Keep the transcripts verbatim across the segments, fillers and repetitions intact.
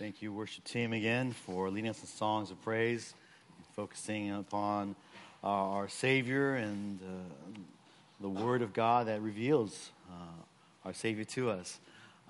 Thank you, worship team, again for leading us in songs of praise, focusing upon uh, our Savior and uh, the Word of God that reveals uh, our Savior to us.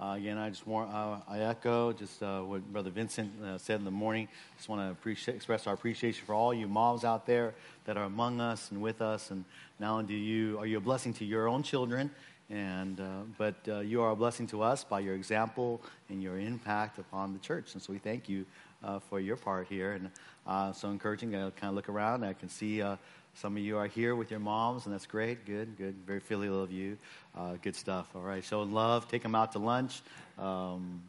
Uh, again, I just want uh, I echo just uh, what Brother Vincent uh, said in the morning. Just want to express our appreciation for all you moms out there that are among us and with us. And not only do you are you a blessing to your own children. And uh, but uh, you are a blessing to us by your example and your impact upon the church. And so we thank you uh, for your part here. And uh, so encouraging. I kind of look around. And I can see uh, some of you are here with your moms, and that's great. Good, good. Very filial of you. Uh, good stuff. All right. Show love. Take them out to lunch. Um,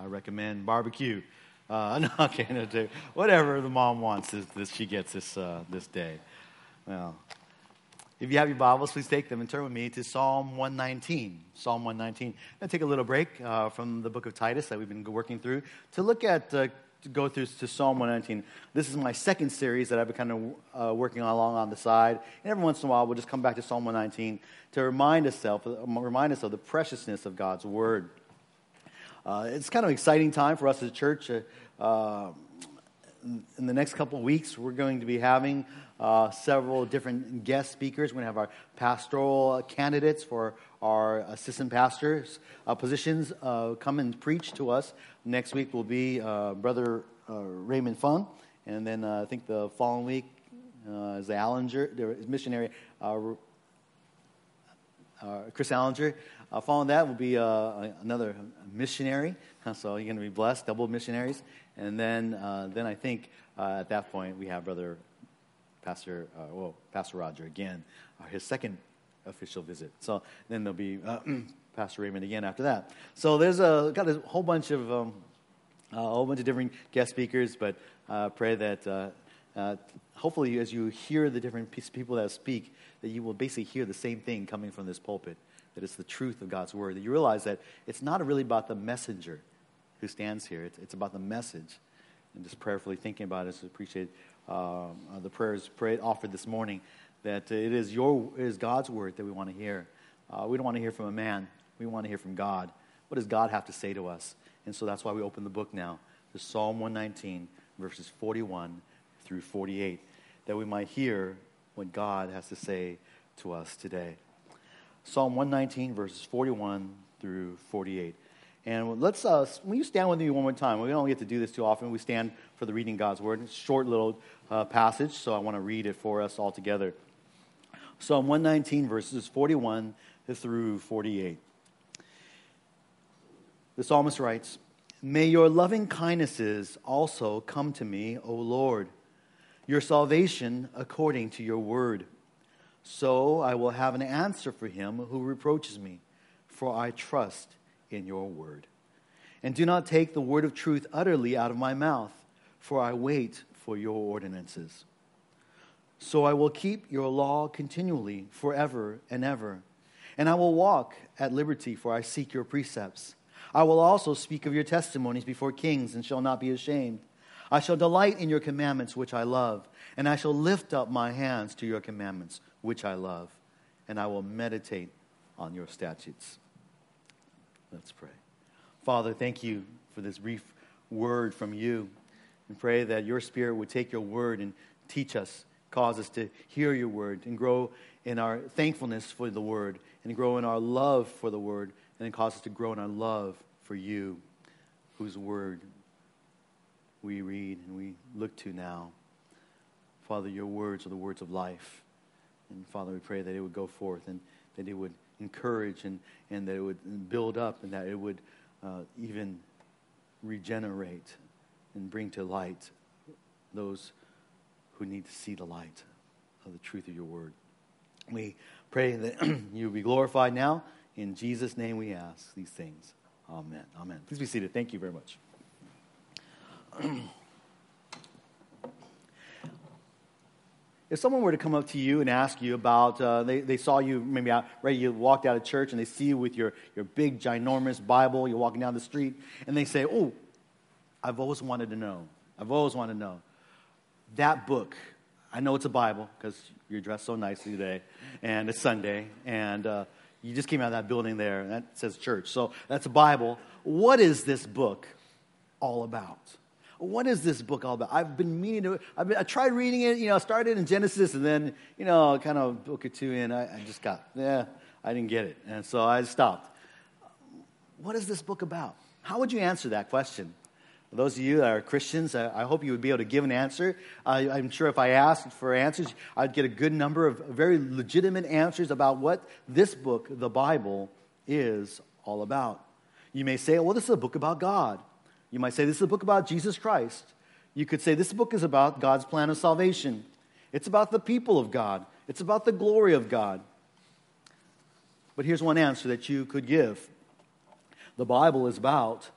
I recommend barbecue. Uh, no, I can't do whatever the mom wants. Is this she gets this uh, this day? Well. If you have your Bibles, please take them and turn with me to Psalm one nineteen. Psalm one nineteen. I'm going to take a little break uh, from the book of Titus that we've been working through to look at, uh, to go through to Psalm one nineteen. This is my second series that I've been kind of uh, working along on the side. And every once in a while, we'll just come back to Psalm one nineteen to remind ourselves, remind us of the preciousness of God's Word. Uh, it's kind of an exciting time for us as a church. Uh, uh, in the next couple of weeks, we're going to be having Uh, several different guest speakers. We're going to have our pastoral candidates for our assistant pastors uh, positions uh, come and preach to us. Next week will be uh, Brother uh, Raymond Fung, and then uh, I think the following week uh, is the Allinger, the missionary uh, uh, Chris Allinger. Uh, following that will be uh, another missionary, so you're going to be blessed, double missionaries. And then, uh, then I think uh, at that point we have Brother. Pastor, uh, well, Pastor Roger again, uh, his second official visit. So then there'll be uh, Pastor Raymond again after that. So there's a got a whole bunch of um, a whole bunch of different guest speakers, but uh, pray that uh, uh, hopefully as you hear the different people that speak, that you will basically hear the same thing coming from this pulpit. That it's the truth of God's word. That you realize that it's not really about the messenger who stands here. It's, it's about the message, and just prayerfully thinking about it is appreciated. Um, uh, the prayers prayed offered this morning, that it is your it is God's word that we want to hear. Uh, we don't want to hear from a man. We want to hear from God. What does God have to say to us? And so that's why we open the book now, to Psalm one nineteen, verses forty-one through forty-eight, that we might hear what God has to say to us today. Psalm one nineteen, verses forty-one through forty-eight. And let's, uh, will you stand with me one more time? We don't get to do this too often. We stand for the reading of God's Word. It's a short little uh, passage, so I want to read it for us all together. Psalm one nineteen, verses forty-one through forty-eight. The psalmist writes, "May your loving kindnesses also come to me, O Lord, your salvation according to your word. So I will have an answer for him who reproaches me, for I trust in your word. And do not take the word of truth utterly out of my mouth, for I wait for your ordinances. So I will keep your law continually forever and ever, and I will walk at liberty, for I seek your precepts. I will also speak of your testimonies before kings and shall not be ashamed. I shall delight in your commandments, which I love, and I shall lift up my hands to your commandments, which I love, and I will meditate on your statutes." Let's pray. Father, thank you for this brief word from you, and pray that your Spirit would take your word and teach us, cause us to hear your word and grow in our thankfulness for the word and grow in our love for the word and cause us to grow in our love for you, whose word we read and we look to now. Father, your words are the words of life, and Father, we pray that it would go forth and that it would encourage and, and that it would build up and that it would uh, even regenerate and bring to light those who need to see the light of the truth of your word. We pray that you be glorified now. In Jesus' name we ask these things. Amen. Amen. Please be seated. Thank you very much. If someone were to come up to you and ask you about, uh, they, they saw you maybe out, right, you walked out of church and they see you with your, your big, ginormous Bible, you're walking down the street, and they say, "Oh, I've always wanted to know. I've always wanted to know. That book, I know it's a Bible because you're dressed so nicely today, and it's Sunday, and uh, you just came out of that building there, and that says church. So that's a Bible. What is this book all about? What is this book all about? I've been meaning to, I've been, I tried reading it, you know, I started in Genesis and then, you know, kind of a book or two in, I, I just got, yeah, I didn't get it. And so I stopped. What is this book about? How would you answer that question? For those of you that are Christians, I, I hope you would be able to give an answer. I, I'm sure if I asked for answers, I'd get a good number of very legitimate answers about what this book, the Bible, is all about. You may say, well, this is a book about God. You might say, this is a book about Jesus Christ. You could say, this book is about God's plan of salvation. It's about the people of God. It's about the glory of God. But here's one answer that you could give. The Bible is about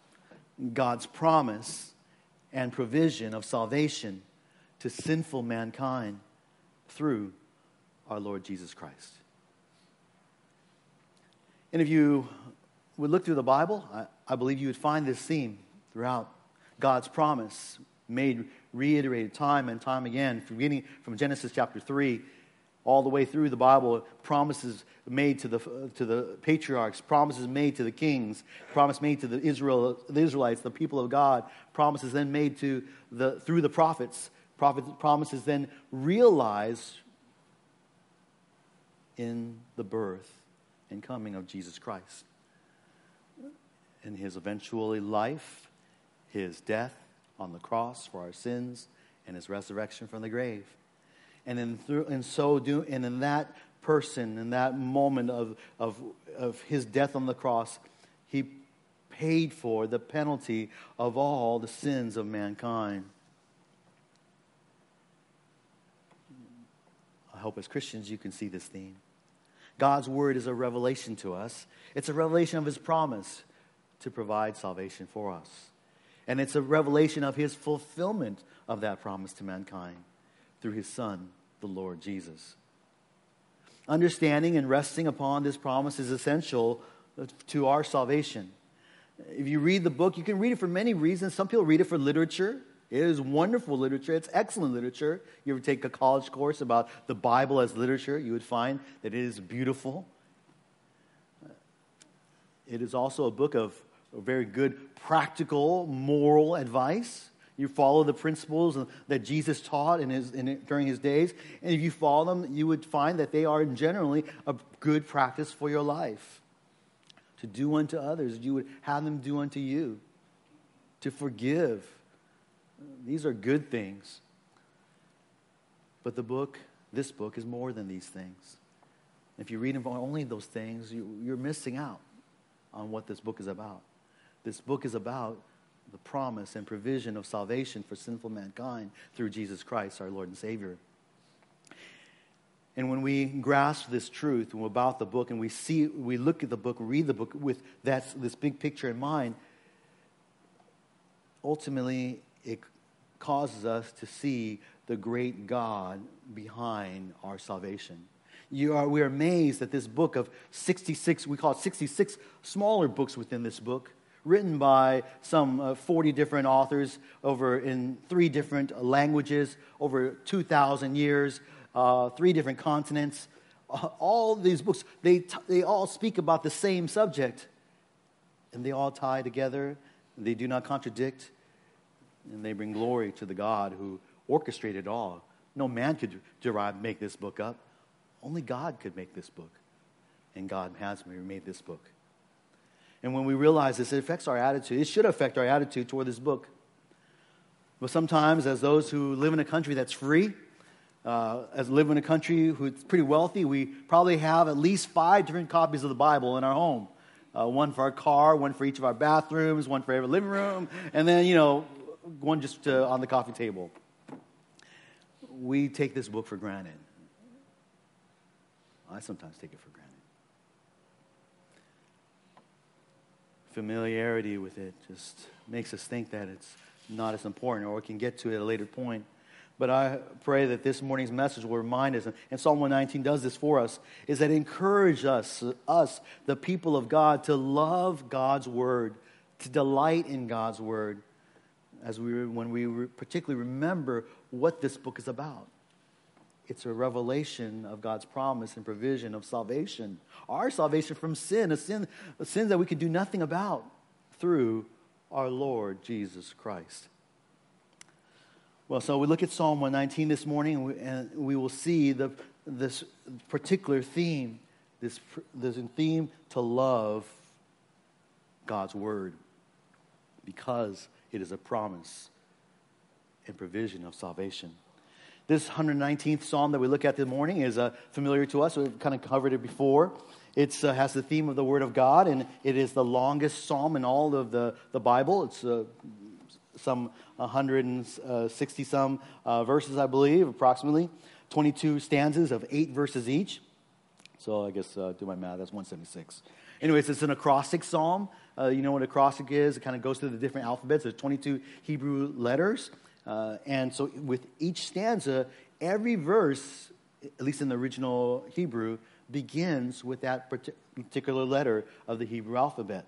God's promise and provision of salvation to sinful mankind through our Lord Jesus Christ. And if you would look through the Bible, I, I believe you would find this theme throughout. God's promise made, reiterated time and time again, beginning from Genesis chapter three, all the way through the Bible, promises made to the to the patriarchs, promises made to the kings, promise made to the Israel the Israelites, the people of God, promises then made to the through the prophets, prophets promises then realized in the birth and coming of Jesus Christ, in his eventually life, his death on the cross for our sins, and his resurrection from the grave. And in, through, and so do, and in that person, in that moment of, of, of his death on the cross, he paid for the penalty of all the sins of mankind. I hope as Christians you can see this theme. God's word is a revelation to us. It's a revelation of his promise to provide salvation for us. And it's a revelation of his fulfillment of that promise to mankind through his Son, the Lord Jesus. Understanding and resting upon this promise is essential to our salvation. If you read the book, you can read it for many reasons. Some people read it for literature. It is wonderful literature. It's excellent literature. You ever take a college course about the Bible as literature, you would find that it is beautiful. It is also a book of very good practical, moral advice. You follow the principles that Jesus taught in his, in, during his days, and if you follow them, you would find that they are generally a good practice for your life. To do unto others, you would have them do unto you. To forgive. These are good things. But the book, this book, is more than these things. If you read only those things, you, you're missing out on what this book is about. This book is about the promise and provision of salvation for sinful mankind through Jesus Christ, our Lord and Savior. And when we grasp this truth about the book, and we see, we look at the book, read the book with that, this big picture in mind, ultimately it causes us to see the great God behind our salvation. You are, we are amazed that this book of sixty-six, we call it sixty-six smaller books within this book, written by some uh, forty different authors over in three different languages, over two thousand years, uh, three different continents. Uh, all these books, they t- they all speak about the same subject, and they all tie together. They do not contradict, and they bring glory to the God who orchestrated it all. No man could derive, make this book up. Only God could make this book, and God has made this book. And when we realize this, it affects our attitude. It should affect our attitude toward this book. But sometimes, as those who live in a country that's free, uh, as live in a country who's pretty wealthy, we probably have at least five different copies of the Bible in our home. Uh, one for our car, one for each of our bathrooms, one for every living room, and then, you know, one just uh, on the coffee table. We take this book for granted. I sometimes take it for granted. Familiarity with it just makes us think that it's not as important, or we can get to it at a later point. But I pray that this morning's message will remind us, and Psalm one nineteen does this for us, is that it encourages us, us, the people of God, to love God's word, to delight in God's word, as we when we re, particularly remember what this book is about. It's a revelation of God's promise and provision of salvation. Our salvation from sin, a sin, a sin that we could do nothing about, through our Lord Jesus Christ. Well, so we look at Psalm one nineteen this morning, and we, and we will see the this particular theme, this, this theme to love God's Word, because it is a promise and provision of salvation. This one hundred nineteenth psalm that we look at this morning is uh, familiar to us. We've kind of covered it before. It uh, has the theme of the Word of God, and it is the longest psalm in all of the, the Bible. It's uh, some one hundred sixty-some uh, verses, I believe, approximately. twenty-two stanzas of eight verses each. So I guess, uh, do my math, that's one seventy-six. Anyways, it's an acrostic psalm. Uh, you know what acrostic is? It kind of goes through the different alphabets. There's twenty-two Hebrew letters. Uh, and so with each stanza, every verse, at least in the original Hebrew, begins with that particular letter of the Hebrew alphabet.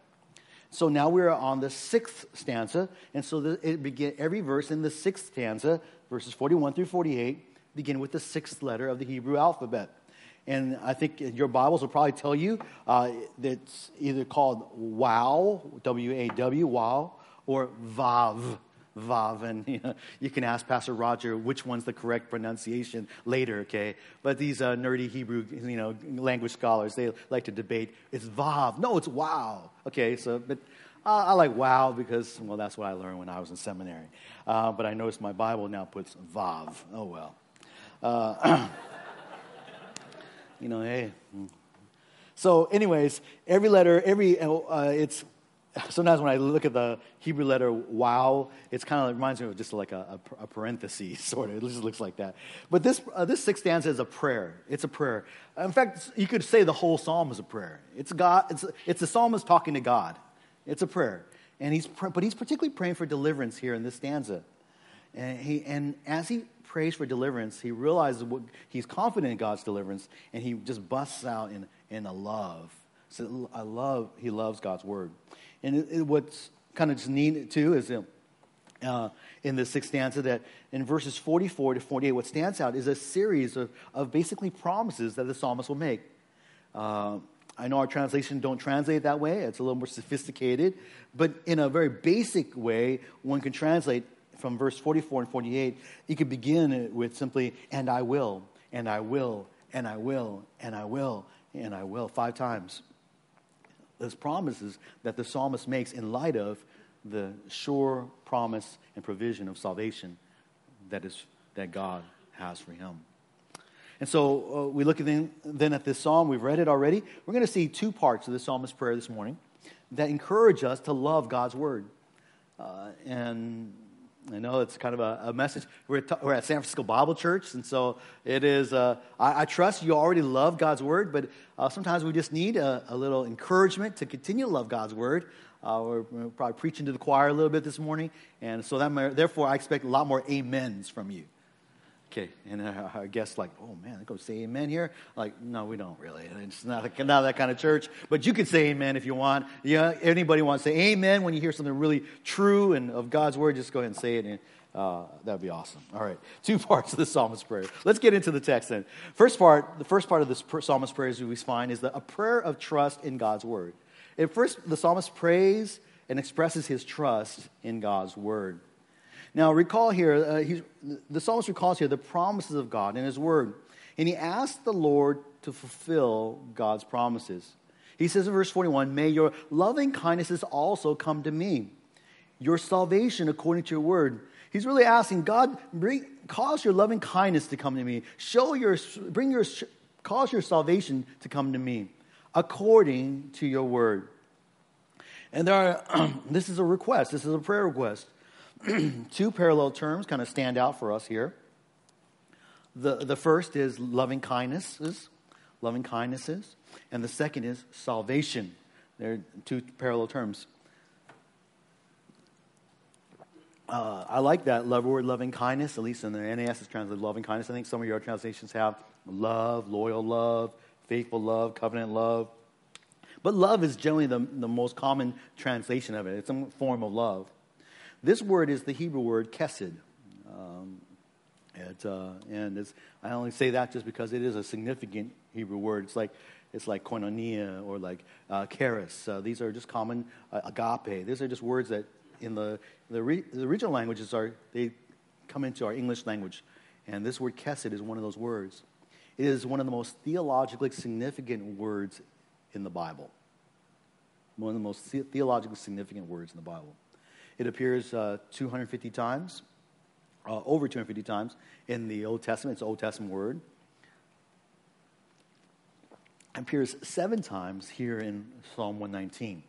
So now we're on the sixth stanza. And so the, it begin, every verse in the sixth stanza, verses forty-one through forty-eight, begin with the sixth letter of the Hebrew alphabet. And I think your Bibles will probably tell you uh, that's either called Wow, W A W, Wow, or Vav, Vav. And you know, you can ask Pastor Roger which one's the correct pronunciation later, okay? But these uh, nerdy Hebrew, you know, language scholars, they like to debate. It's Vav. No, it's Wow. Okay, so, but uh, I like Wow because, well, that's what I learned when I was in seminary. Uh, but I noticed my Bible now puts Vav. Oh, well. Uh, you know, hey. So, anyways, every letter, every uh, it's sometimes when I look at the Hebrew letter "wow," it's kind of reminds me of just like a, a parenthesis, sort of. It just looks like that. But this uh, this sixth stanza is a prayer. It's a prayer. In fact, you could say the whole psalm is a prayer. It's God. It's it's the psalmist talking to God. It's a prayer, and he's but he's particularly praying for deliverance here in this stanza. And he and as he prays for deliverance, he realizes what, he's confident in God's deliverance, and he just busts out in in a love. So I love he loves God's word, and it, it, what's kind of just neat too is uh, in the sixth stanza that in verses forty-four to forty-eight, what stands out is a series of of basically promises that the psalmist will make. Uh, I know our translation don't translate that way; it's a little more sophisticated, but in a very basic way, one can translate. From verse forty-four and forty-eight, you could begin with simply, and I will, and I will, and I will, and I will, and I will, five times. Those promises that the psalmist makes in light of the sure promise and provision of salvation that is that God has for him. And so uh, we look at then, then at this psalm. We've read it already. We're going to see two parts of the psalmist's prayer this morning that encourage us to love God's word. Uh, and... I know it's kind of a, a message. We're at, we're at San Francisco Bible Church, and so it is, uh, I, I trust you already love God's Word, but uh, sometimes we just need a, a little encouragement to continue to love God's Word. Uh, we're, we're probably preaching to the choir a little bit this morning, and so that may, therefore I expect a lot more amens from you. Okay, and our, our guests like, oh man, I go say amen here? Like, no, we don't really. It's not, like, not that kind of church, but you can say amen if you want. Yeah, anybody wants to say amen when you hear something really true and of God's word, just go ahead and say it, and uh, that would be awesome. All right, two parts of the psalmist's prayer. Let's get into the text then. First part, the first part of this psalmist's prayer as we find is the, a prayer of trust in God's word. At first, the psalmist prays and expresses his trust in God's word. Now, recall here, uh, he's, the psalmist recalls here the promises of God in his word. And he asks the Lord to fulfill God's promises. He says in verse forty-one, may your loving kindnesses also come to me, your salvation according to your word. He's really asking, God, bring, cause your loving kindness to come to me. Show your, bring your, cause your salvation to come to me according to your word. And there are, this is a request. This is a prayer request. Two parallel terms kind of stand out for us here. The the first is loving kindnesses, loving kindnesses, and the second is salvation. They're two parallel terms. Uh, I like that love word, loving kindness. At least in the N A S, it's translated loving kindness. I think some of your translations have love, loyal love, faithful love, covenant love. But love is generally the the most common translation of it. It's some form of love. This word is the Hebrew word kesed, um, it, uh, and it's, I only say that just because it is a significant Hebrew word. It's like it's like koinonia or like uh, charis. Uh, these are just common uh, agape. These are just words that in the the, re, the original languages are they come into our English language, and this word kesed is one of those words. It is one of the most theologically significant words in the Bible. One of the most theologically significant words in the Bible. It appears uh, two hundred fifty times, uh, over two hundred fifty times in the Old Testament. It's an Old Testament word. It appears seven times here in Psalm one nineteen.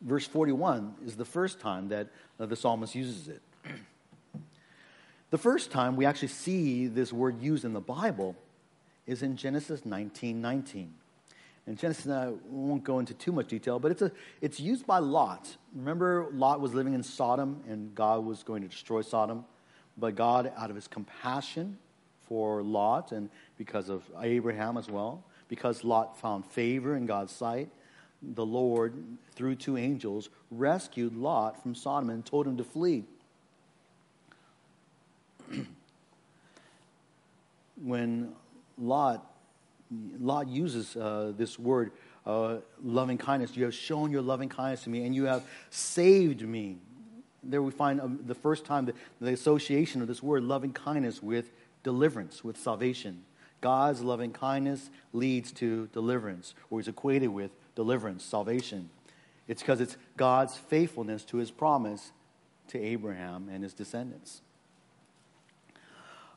Verse forty-one is the first time that uh, the psalmist uses it. The first time we actually see this word used in the Bible is in Genesis nineteen nineteen. And Genesis, I won't go into too much detail, but it's a it's used by Lot. Remember, Lot was living in Sodom, and God was going to destroy Sodom. But God, out of his compassion for Lot, and because of Abraham as well, because Lot found favor in God's sight, the Lord, through two angels, rescued Lot from Sodom and told him to flee. When Lot Lot uses uh, this word, uh, loving kindness. You have shown your loving kindness to me, and you have saved me. There we find um, the first time the, the association of this word, loving kindness, with deliverance, with salvation. God's loving kindness leads to deliverance, or is equated with deliverance, salvation. It's because it's God's faithfulness to his promise to Abraham and his descendants.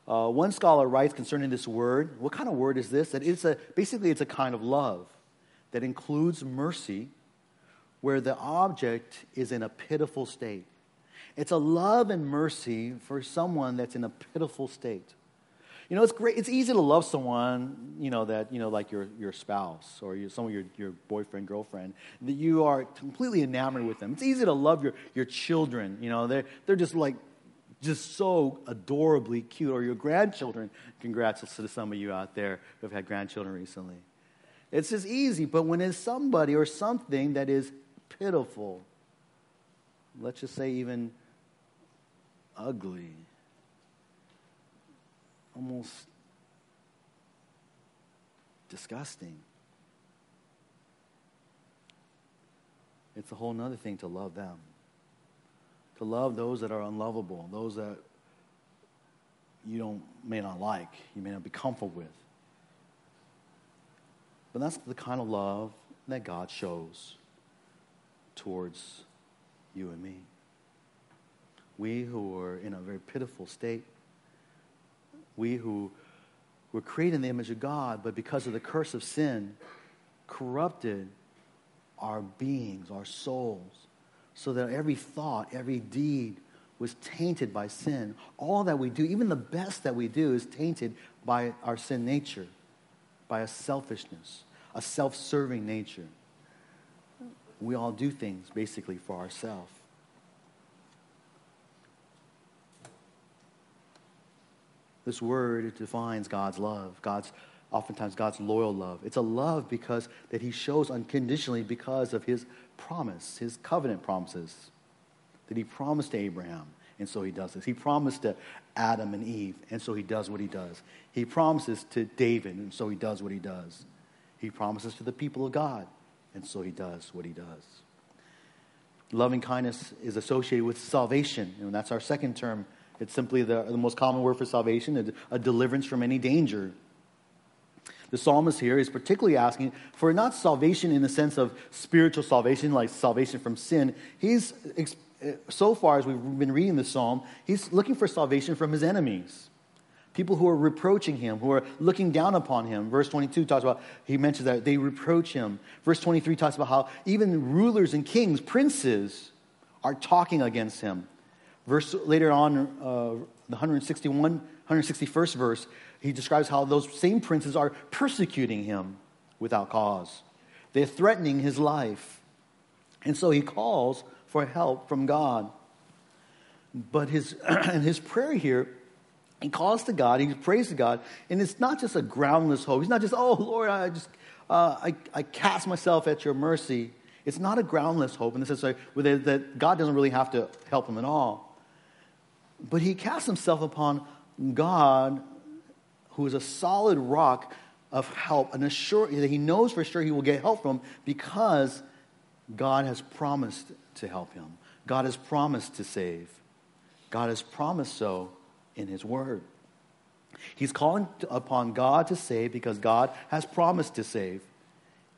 Uh, one scholar writes concerning this word, what kind of word is this? That it's a basically it's a kind of love that includes mercy where the object is in a pitiful state. It's a love and mercy for someone that's in a pitiful state. You know, it's great. It's easy to love someone, you know, that, you know, like your, your spouse or your, someone, your, your boyfriend, girlfriend, that you are completely enamored with them. It's easy to love your, your children, you know, they're, they're just like, just so adorably cute, or your grandchildren. Congrats to some of you out there who have had grandchildren recently. It's just easy, but when it's somebody or something that is pitiful, let's just say even ugly, almost disgusting, it's a whole nother thing to love them. To love those that are unlovable, those that you don't may not like, you may not be comfortable with. But that's the kind of love that God shows towards you and me. We who are in a very pitiful state, we who were created in the image of God, but because of the curse of sin, corrupted our beings, our souls, so that every thought, every deed was tainted by sin. All that we do, even the best that we do, is tainted by our sin nature, by a selfishness, a self-serving nature. We all do things, basically, for ourselves. This word defines God's love, God's oftentimes God's loyal love. It's a love because that he shows unconditionally because of his promise, his covenant promises that he promised to Abraham, and so he does this. He promised to Adam and Eve, and so he does what he does. He promises to David, and so he does what he does. He promises to the people of God, and so he does what he does. Loving kindness is associated with salvation, and that's our second term. It's simply the, the most common word for salvation, a deliverance from any danger. The psalmist here is particularly asking for not salvation in the sense of spiritual salvation, like salvation from sin. He's, so far as we've been reading the psalm, he's looking for salvation from his enemies, people who are reproaching him, who are looking down upon him. Verse twenty-two talks about, he mentions that they reproach him. Verse twenty-three talks about how even rulers and kings, princes, are talking against him. Verse later on, uh, the one hundred sixty-first verse, he describes how those same princes are persecuting him without cause. They're threatening his life. And so he calls for help from God. But his and his prayer here, he calls to God, he prays to God, and it's not just a groundless hope. He's not just, oh, Lord, I just uh, I, I cast myself at your mercy. It's not a groundless hope in the sense that God doesn't really have to help him at all. But he casts himself upon God, who is a solid rock of help, an assurance that he knows for sure he will get help from because God has promised to help him. God has promised to save. God has promised so in his word. He's calling upon God to save because God has promised to save.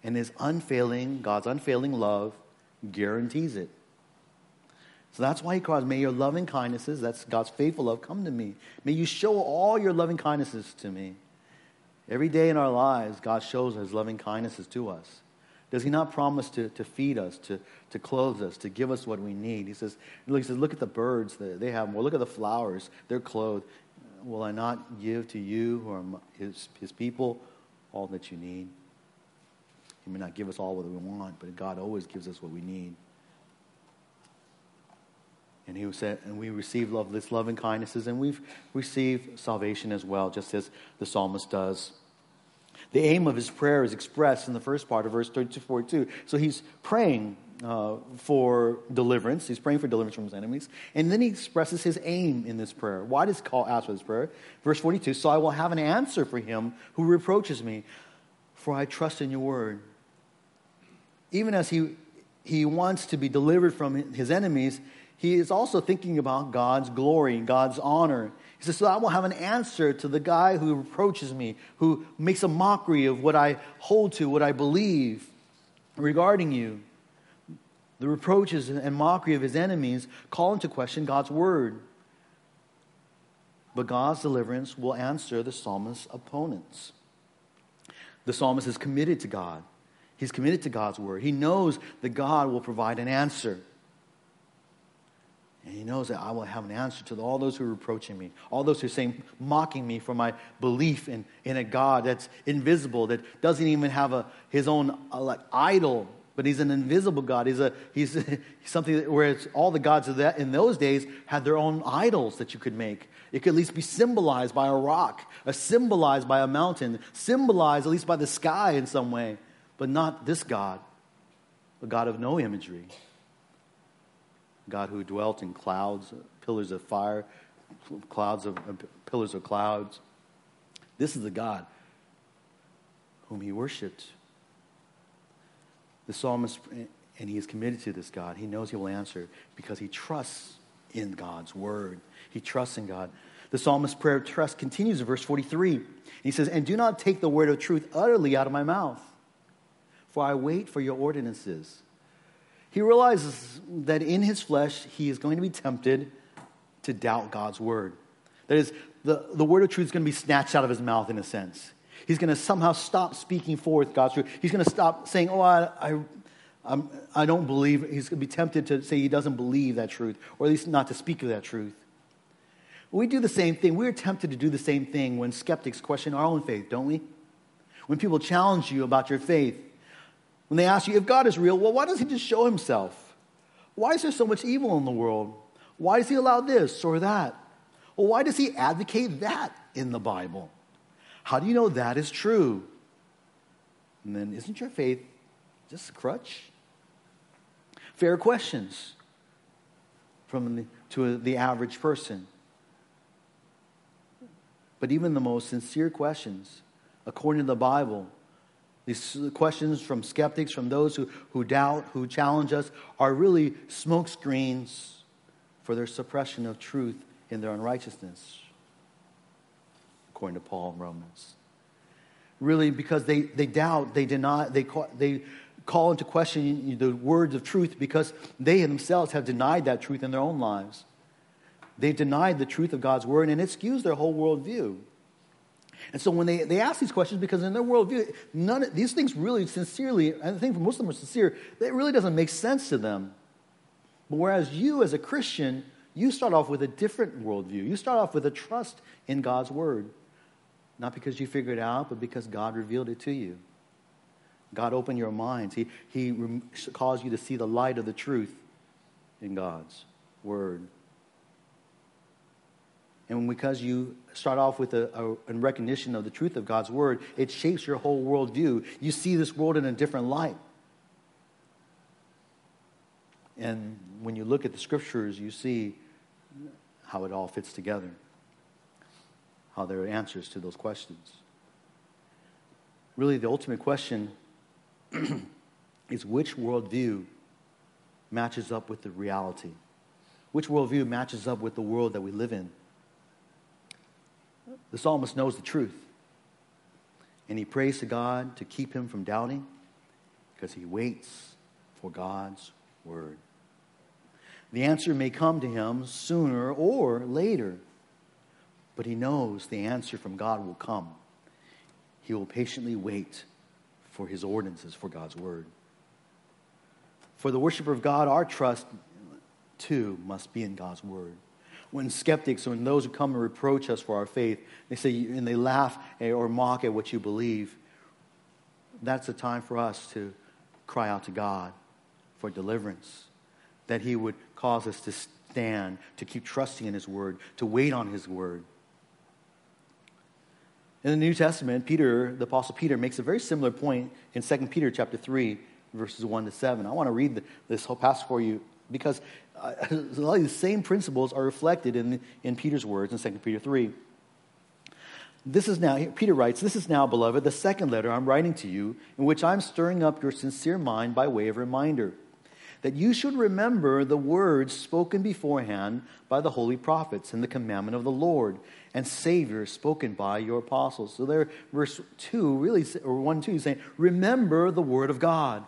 And his unfailing, God's unfailing love guarantees it. So that's why he cries, may your loving kindnesses, that's God's faithful love, come to me. May you show all your loving kindnesses to me. Every day in our lives, God shows his loving kindnesses to us. Does he not promise to, to feed us, to, to clothe us, to give us what we need? He says, he says, look at the birds that they have. Well, look at the flowers. They're clothed. Will I not give to you, who are his, his people, all that you need? He may not give us all what we want, but God always gives us what we need. And he said, and we receive love, this loving kindnesses, and we've received salvation as well, just as the psalmist does. The aim of his prayer is expressed in the first part of verse thirty-two, forty-two. So he's praying uh, for deliverance. He's praying for deliverance from his enemies. And then he expresses his aim in this prayer. Why does Paul ask for this prayer? Verse forty-two, so I will have an answer for him who reproaches me, for I trust in your word. Even as he, he wants to be delivered from his enemies, he is also thinking about God's glory, God's honor. He says, so I will have an answer to the guy who reproaches me, who makes a mockery of what I hold to, what I believe regarding you. The reproaches and mockery of his enemies call into question God's word. But God's deliverance will answer the psalmist's opponents. The psalmist is committed to God. He's committed to God's word. He knows that God will provide an answer. And he knows that I will have an answer to all those who are reproaching me, all those who are saying, mocking me for my belief in, in a God that's invisible, that doesn't even have a his own uh, like idol, but he's an invisible God. He's a he's something that, where it's, all the gods of that in those days had their own idols that you could make. It could at least be symbolized by a rock, or symbolized by a mountain, symbolized at least by the sky in some way, but not this God, a God of no imagery. God who dwelt in clouds, pillars of fire, clouds of uh, pillars of clouds. This is the God whom he worshipped. The psalmist, and he is committed to this God. He knows he will answer because he trusts in God's word. He trusts in God. The psalmist's prayer of trust continues in verse forty-three. He says, and do not take the word of truth utterly out of my mouth, for I wait for your ordinances. He realizes that in his flesh, he is going to be tempted to doubt God's word. That is, the, the word of truth is going to be snatched out of his mouth in a sense. He's going to somehow stop speaking forth God's truth. He's going to stop saying, oh, I, I, I'm, I don't believe. He's going to be tempted to say he doesn't believe that truth, or at least not to speak of that truth. We do the same thing. We're tempted to do the same thing when skeptics question our own faith, don't we? When people challenge you about your faith, when they ask you, if God is real, well, why doesn't he just show himself? Why is there so much evil in the world? Why does he allow this or that? Well, why does he advocate that in the Bible? How do you know that is true? And then, isn't your faith just a crutch? Fair questions from the, to the average person. But even the most sincere questions, according to the Bible, these questions from skeptics, from those who, who doubt, who challenge us, are really smoke screens for their suppression of truth in their unrighteousness, according to Paul in Romans. Really, because they, they doubt, they deny, they call, they call into question the words of truth because they themselves have denied that truth in their own lives. They've denied the truth of God's word, and it skews their whole worldview. And so when they, they ask these questions, because in their worldview, none of these things really sincerely, I think most of them are sincere, it really doesn't make sense to them. But whereas you as a Christian, you start off with a different worldview. You start off with a trust in God's word. Not because you figured it out, but because God revealed it to you. God opened your minds. He, he caused you to see the light of the truth in God's word. And because you start off with a, a, a recognition of the truth of God's word, it shapes your whole worldview. You see this world in a different light. And when you look at the scriptures, you see how it all fits together, how there are answers to those questions. Really, the ultimate question is, which worldview matches up with the reality? Which worldview matches up with the world that we live in? The psalmist knows the truth, and he prays to God to keep him from doubting because he waits for God's word. The answer may come to him sooner or later, but he knows the answer from God will come. He will patiently wait for his ordinances, for God's word. For the worshiper of God, our trust too must be in God's word. When skeptics, when those who come and reproach us for our faith, they say, and they laugh or mock at what you believe, that's the time for us to cry out to God for deliverance, that he would cause us to stand, to keep trusting in his word, to wait on his word. In the New Testament, Peter, the Apostle Peter, makes a very similar point in Second Peter chapter three, verses one to seven. I want to read the, this whole passage for you because uh, a lot of the same principles are reflected in, in Peter's words in Second Peter three. This is now, Peter writes, "This is now, beloved, the second letter I'm writing to you, in which I'm stirring up your sincere mind by way of reminder, that you should remember the words spoken beforehand by the holy prophets and the commandment of the Lord and Savior spoken by your apostles." So there, verse two, really, or one, two, is saying, remember the word of God.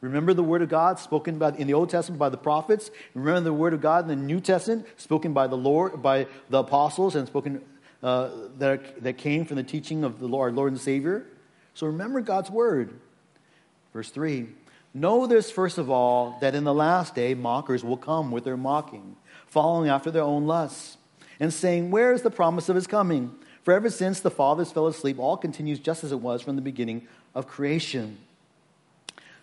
Remember the word of God spoken by, in the Old Testament by the prophets. Remember the word of God in the New Testament spoken by the Lord, by the apostles, and spoken uh, that, that came from the teaching of the Lord, Lord and Savior. So remember God's word. Verse three, "Know this, first of all, that in the last day mockers will come with their mocking, following after their own lusts, and saying, 'Where is the promise of his coming? For ever since the fathers fell asleep, all continues just as it was from the beginning of creation.'"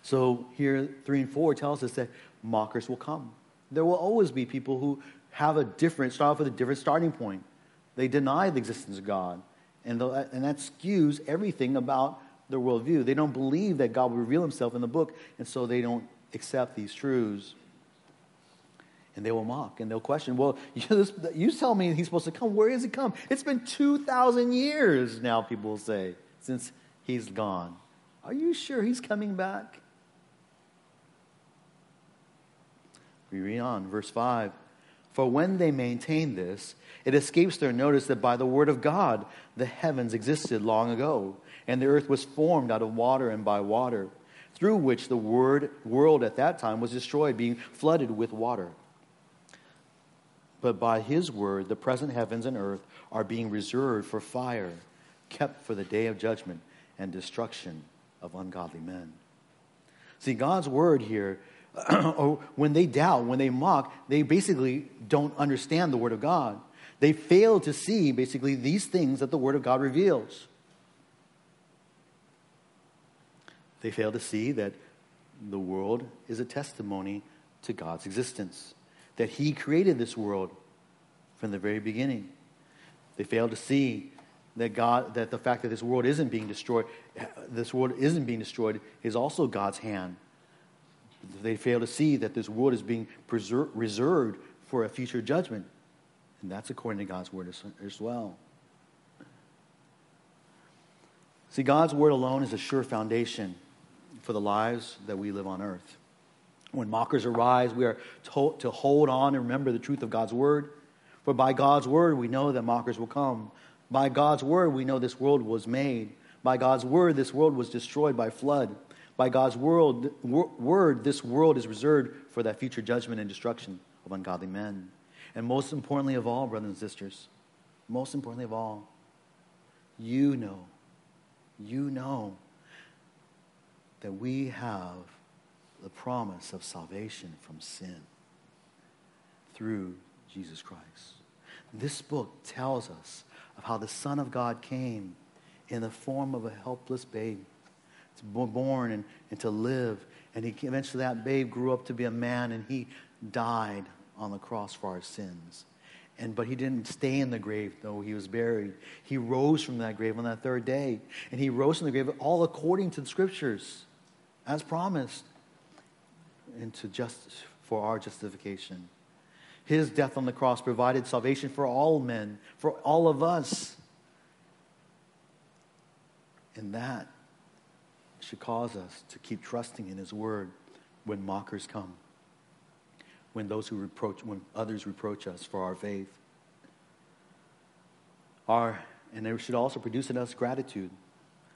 So here, three and four tells us that mockers will come. There will always be people who have a different, start off with a different starting point. They deny the existence of God, and and that skews everything about their worldview. They don't believe that God will reveal himself in the book, and so they don't accept these truths. And they will mock, and they'll question, well, you, this, you tell me he's supposed to come. Where has he come? It's been two thousand years now, people will say, since he's gone. Are you sure he's coming back? We read on, verse five. "For when they maintain this, it escapes their notice that by the word of God the heavens existed long ago, and the earth was formed out of water and by water, through which the word, world at that time was destroyed, being flooded with water. But by his word, the present heavens and earth are being reserved for fire, kept for the day of judgment and destruction of ungodly men." See, God's word here, or when they doubt, when they mock, they basically don't understand the word of God. They fail to see, basically, these things that the word of God reveals. They fail to see that the world is a testimony to God's existence, that he created this world from the very beginning. They fail to see that God, that the fact that this world isn't being destroyed, this world isn't being destroyed, is also God's hand. They fail to see that this world is being preserved, reserved for a future judgment, and that's according to God's word as, as well. See, God's word alone is a sure foundation for the lives that we live on earth. When mockers arise, we are told to hold on and remember the truth of God's word. For by God's word, we know that mockers will come. By God's word, we know this world was made. By God's word, this world was destroyed by flood. By God's word, word, this world is reserved for that future judgment and destruction of ungodly men. And most importantly of all, brothers and sisters, most importantly of all, you know, you know that we have the promise of salvation from sin through Jesus Christ. This book tells us of how the Son of God came in the form of a helpless babe, to be born and, and to live. And he eventually that babe grew up to be a man, and he died on the cross for our sins. And but he didn't stay in the grave, though he was buried. He rose from that grave on that third day. And he rose from the grave all according to the scriptures, as promised, and to just for our justification. His death on the cross provided salvation for all men, for all of us. And that should cause us to keep trusting in his word when mockers come. when those who reproach, when others reproach us for our faith. Our, and they should also produce in us gratitude,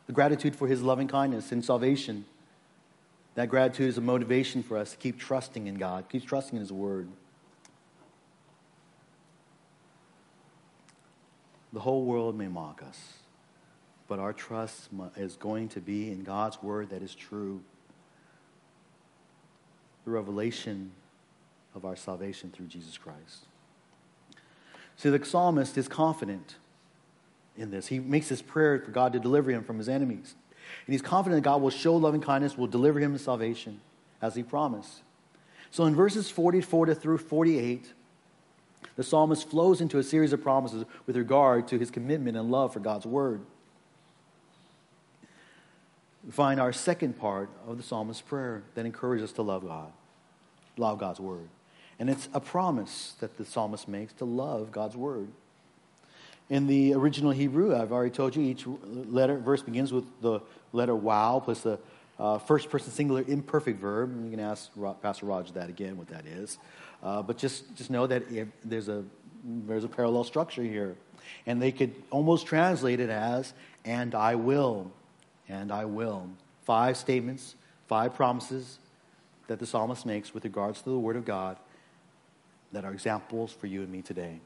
the gratitude for his loving kindness and salvation. That gratitude is a motivation for us to keep trusting in God, keep trusting in his word. The whole world may mock us, but our trust is going to be in God's word that is true. The revelation of our salvation through Jesus Christ. See, the psalmist is confident in this. He makes his prayer for God to deliver him from his enemies. And he's confident that God will show loving kindness, will deliver him in salvation, as he promised. So in verses forty-four through forty-eight, the psalmist flows into a series of promises with regard to his commitment and love for God's word. We find our second part of the psalmist's prayer that encourages us to love God, love God's word. And it's a promise that the psalmist makes to love God's word. In the original Hebrew, I've already told you, each letter verse begins with the letter wow plus the uh, first-person singular imperfect verb. And you can ask Pastor Roger that again, what that is. Uh, but just, just know that if there's a there's a parallel structure here. And they could almost translate it as, and I will, and I will. Five statements, five promises that the psalmist makes with regards to the word of God that are examples for you and me today.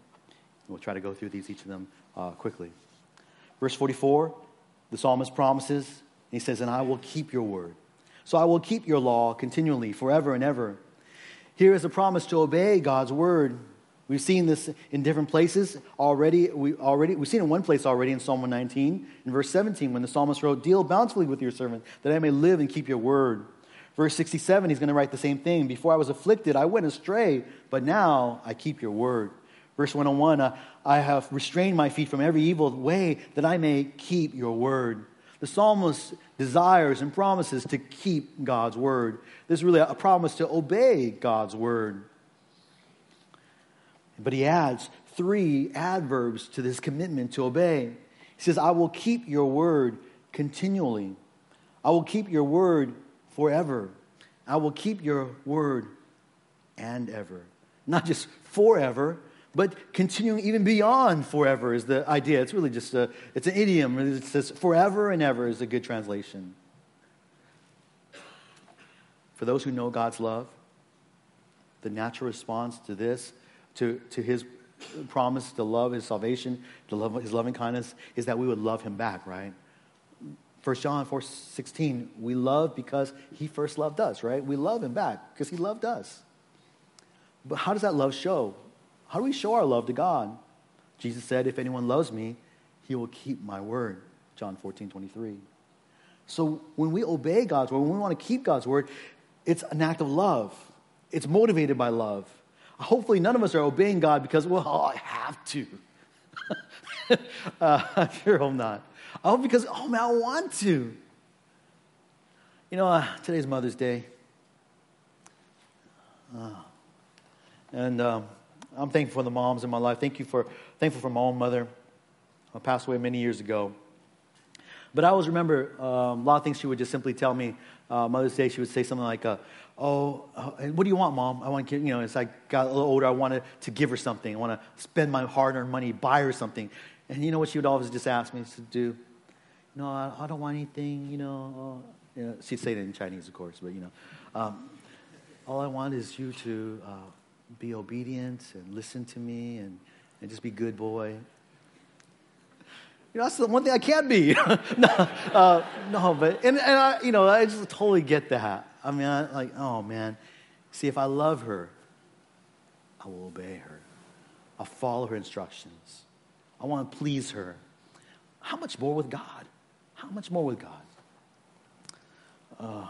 We'll try to go through these, each of them, uh, quickly. Verse forty-four, the psalmist promises, and he says, and I will keep your word. So I will keep your law continually, forever and ever. Here is a promise to obey God's word. We've seen this in different places already. We already we've seen it in one place already in Psalm one nineteen, in verse seventeen, when the psalmist wrote, deal bountifully with your servant, that I may live and keep your word. Verse sixty-seven, he's going to write the same thing. Before I was afflicted, I went astray, but now I keep your word. Verse one oh one, uh, I have restrained my feet from every evil way, that I may keep your word. The psalmist desires and promises to keep God's word. This is really a promise to obey God's word. But he adds three adverbs to this commitment to obey. He says, I will keep your word continually. I will keep your word forever. I will keep your word and ever. Not just forever, but continuing even beyond forever is the idea. It's really just a, it's an idiom. It says forever and ever is a good translation. For those who know God's love, the natural response to this, to, to his promise to love his salvation, to love his loving kindness, is that we would love him back, right? First John four sixteen, we love because he first loved us, right? We love him back because he loved us. But how does that love show? How do we show our love to God? Jesus said, if anyone loves me, he will keep my word. John fourteen twenty-three. So when we obey God's word, when we want to keep God's word, it's an act of love. It's motivated by love. Hopefully none of us are obeying God because, well, oh, I have to. uh, I sure hope not. I hope because, oh, man, I want to. You know, uh, today's Mother's Day. Uh, and... Um, I'm thankful for the moms in my life. Thank you for thankful for my own mother, who passed away many years ago. But I always remember um, a lot of things she would just simply tell me. Uh, Mother's Day, she would say something like, uh, "Oh, uh, what do you want, Mom? I want to, you know." As I got a little older, I wanted to give her something. I want to spend my hard-earned money, buy her something. And you know what she would always just ask me to do? No, I, I don't want anything. You know, uh, you know, she'd say it in Chinese, of course, but you know, um, all I want is you to. Uh, be obedient and listen to me and, and just be good boy. You know, that's the one thing I can't be. no, uh, no, but, and, and I, you know, I just totally get that. I mean, I, like, oh, man. See, if I love her, I will obey her. I'll follow her instructions. I want to please her. How much more with God? How much more with God? Uh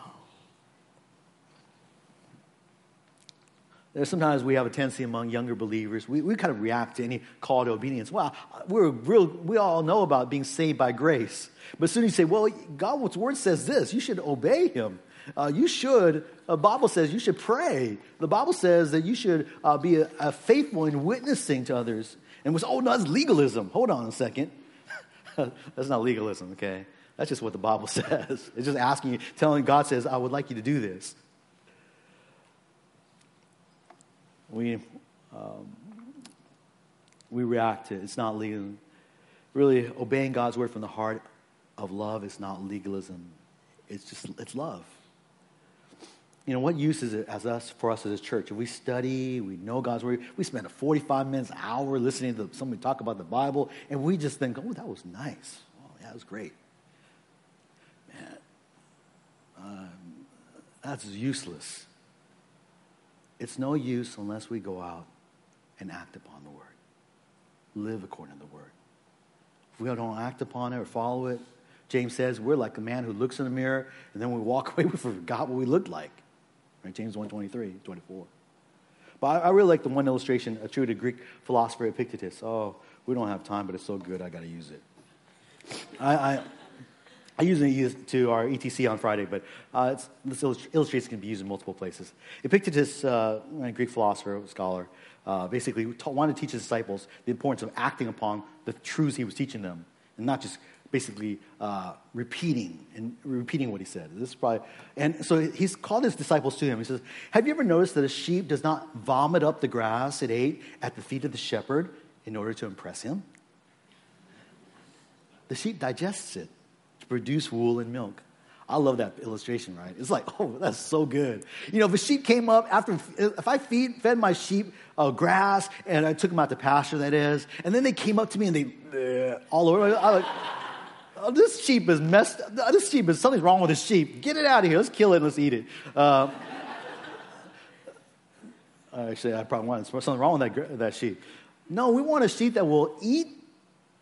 Sometimes we have a tendency among younger believers, we, we kind of react to any call to obedience. Well, we're real, we all know about being saved by grace. But as soon as you say, well, God's word says this, you should obey him. Uh, you should, the Bible says you should pray. The Bible says that you should uh, be a, a faithful in witnessing to others. And we say, oh, no, that's legalism. Hold on a second. That's not legalism, okay? That's just what the Bible says. It's just asking you, telling God says, I would like you to do this. we um, we react to it. It's not legalism. Really, obeying God's word from the heart of love is not legalism. It's just it's love. You know, what use is it as us for us as a church? If we study, we know God's word, we spend forty-five minutes, an hour listening to somebody talk about the Bible, and we just think, oh, that was nice. Oh, that was great. Man, um, that's useless. It's no use unless we go out and act upon the word. Live according to the word. If we don't act upon it or follow it, James says we're like a man who looks in the mirror, and then we walk away, we forgot what we looked like. Right? James one twenty-three, twenty-four. But I, I really like the one illustration attributed to Greek philosopher Epictetus. Oh, we don't have time, but it's so good I got to use it. I, I I usually use it to our E T C on Friday, but uh, it's, this illust- illustration can be used in multiple places. Epictetus, uh, a Greek philosopher, scholar, uh, basically ta- wanted to teach his disciples the importance of acting upon the truths he was teaching them, and not just basically uh, repeating and repeating what he said. This is probably, and so he's called his disciples to him. He says, "Have you ever noticed that a sheep does not vomit up the grass it ate at the feet of the shepherd in order to impress him? The sheep digests it to produce wool and milk." I love that illustration, right? It's like, oh, that's so good. You know, if a sheep came up after, if I feed, fed my sheep uh, grass and I took them out to pasture, that is, and then they came up to me and they, all over, I like, oh, this sheep is messed up. This sheep is, something's wrong with this sheep. Get it out of here. Let's kill it and let's eat it. Uh, actually, I probably want something wrong with that, that sheep. No, we want a sheep that will eat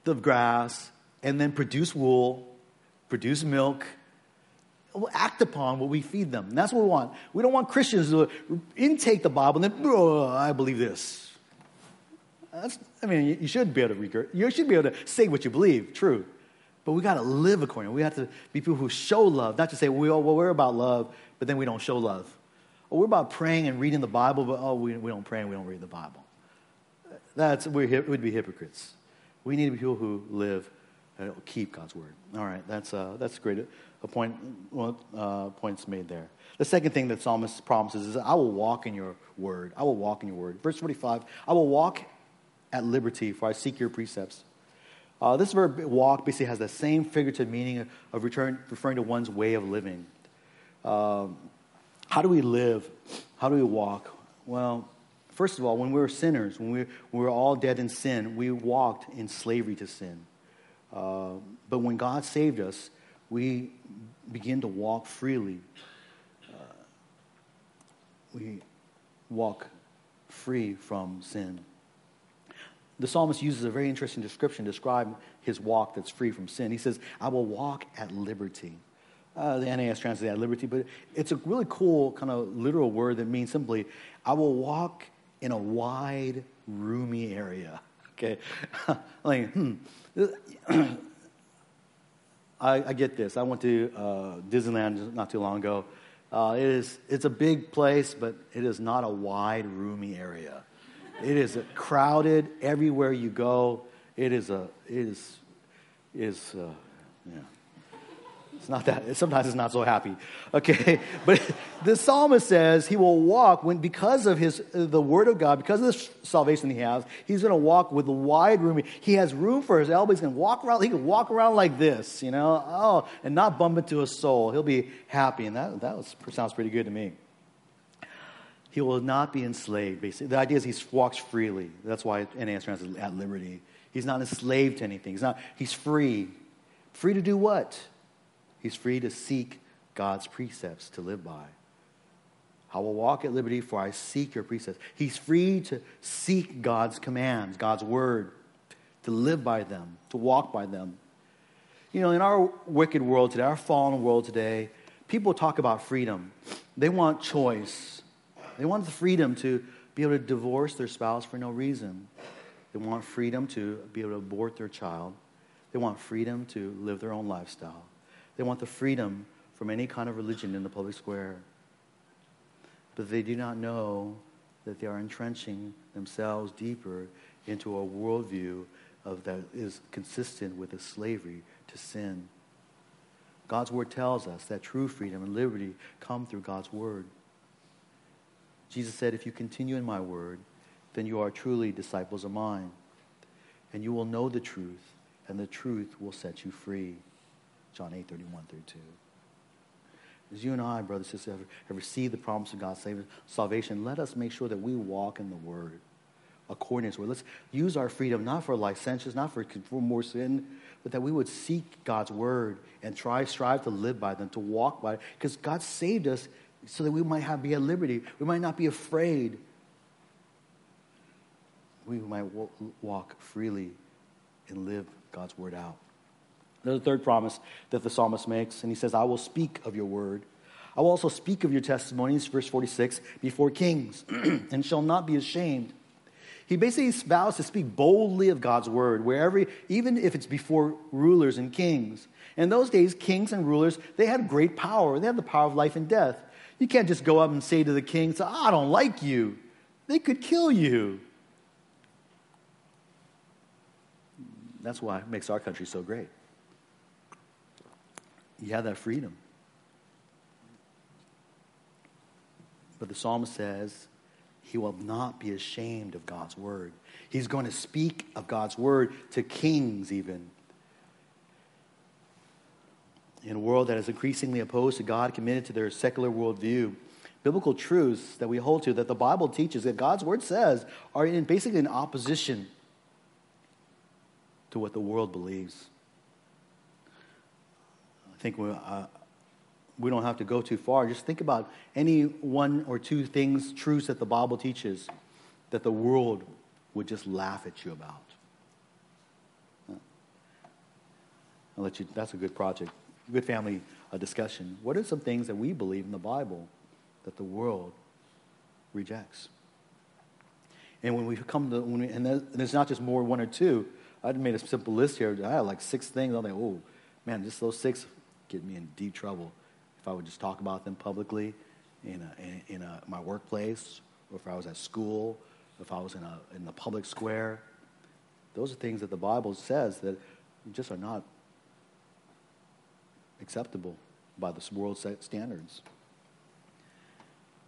the grass and then produce wool, produce milk. We'll act upon what we feed them. And that's what we want. We don't want Christians to intake the Bible and then, oh, I believe this. That's, I mean, you should be able to you should be able to say what you believe, true. But we got to live accordingly. We have to be people who show love, not to say, well, we're about love, but then we don't show love. Or we're about praying and reading the Bible, but oh, we, we don't pray and we don't read the Bible. That's, we're, we'd be hypocrites. We need to be people who live and keep God's word. All right, that's uh, that's great. A point, well, uh, points made there. The second thing that Psalmist promises is, I will walk in your word. I will walk in your word. Verse forty-five, I will walk at liberty, for I seek your precepts. Uh, this verb walk basically has the same figurative meaning of return, referring to one's way of living. Um, how do we live? How do we walk? Well, first of all, when we were sinners, when we, when we were all dead in sin, we walked in slavery to sin. Uh, but when God saved us, we begin to walk freely. Uh, we walk free from sin. The psalmist uses a very interesting description to describe his walk that's free from sin. He says, I will walk at liberty. Uh, the N A S translates at liberty, but it's a really cool kind of literal word that means simply, I will walk in a wide, roomy area. Okay? Like, hmm. I, I get this. I went to uh, Disneyland not too long ago. Uh, it is, it's a big place, but it is not a wide, roomy area. It is crowded everywhere you go. It is a, it is, it is, uh, yeah. It's not that, sometimes it's not so happy. Okay, but the psalmist says he will walk when, because of his, the word of God, because of the salvation he has, he's going to walk with a wide room. He has room for his elbows. He's going to walk around, he can walk around like this, you know, oh, and not bump into a soul. He'll be happy, and that, that was, sounds pretty good to me. He will not be enslaved, basically. The idea is he walks freely. That's why N A S translates at liberty. He's not enslaved to anything. He's not, he's free. Free to do what? He's free to seek God's precepts to live by. I will walk at liberty, for I seek your precepts. He's free to seek God's commands, God's word, to live by them, to walk by them. You know, in our wicked world today, our fallen world today, people talk about freedom. They want choice. They want the freedom to be able to divorce their spouse for no reason. They want freedom to be able to abort their child. They want freedom to live their own lifestyle. They want the freedom from any kind of religion in the public square. But they do not know that they are entrenching themselves deeper into a worldview of that is consistent with a slavery to sin. God's word tells us that true freedom and liberty come through God's word. Jesus said, if you continue in my word, then you are truly disciples of mine, and you will know the truth, and the truth will set you free. John eight, thirty-one through two. As you and I, brothers and sisters, have received the promise of God's salvation, let us make sure that we walk in the word according to his word. Let's use our freedom not for licentiousness, not for, for more sin, but that we would seek God's word and try, strive to live by them, to walk by it, because God saved us so that we might have, be at liberty. We might not be afraid. We might walk freely and live God's word out. There's a third promise that the psalmist makes, and he says, I will speak of your word. I will also speak of your testimonies, verse forty-six, before kings, and shall not be ashamed. He basically vows to speak boldly of God's word, wherever, even if it's before rulers and kings. In those days, kings and rulers, they had great power. They had the power of life and death. You can't just go up and say to the king, I don't like you. They could kill you. That's why it makes our country so great. You have that freedom. But the psalmist says he will not be ashamed of God's word. He's going to speak of God's word to kings even. In a world that is increasingly opposed to God, committed to their secular worldview, biblical truths that we hold to, that the Bible teaches, that God's word says, are in basically in opposition to what the world believes. I think we, uh, we don't have to go too far. Just think about any one or two things, truths that the Bible teaches that the world would just laugh at you about. I'll let you, that's a good project, good family uh, discussion. What are some things that we believe in the Bible that the world rejects? And when we come to, when we, and there's not just more one or two. I made a simple list here. I had like six things. I'm like, oh, man, just those six get me in deep trouble if I would just talk about them publicly in a, in, in a, my workplace, or if I was at school, if I was in a in the public square. Those are things that the Bible says that just are not acceptable by the world's standards.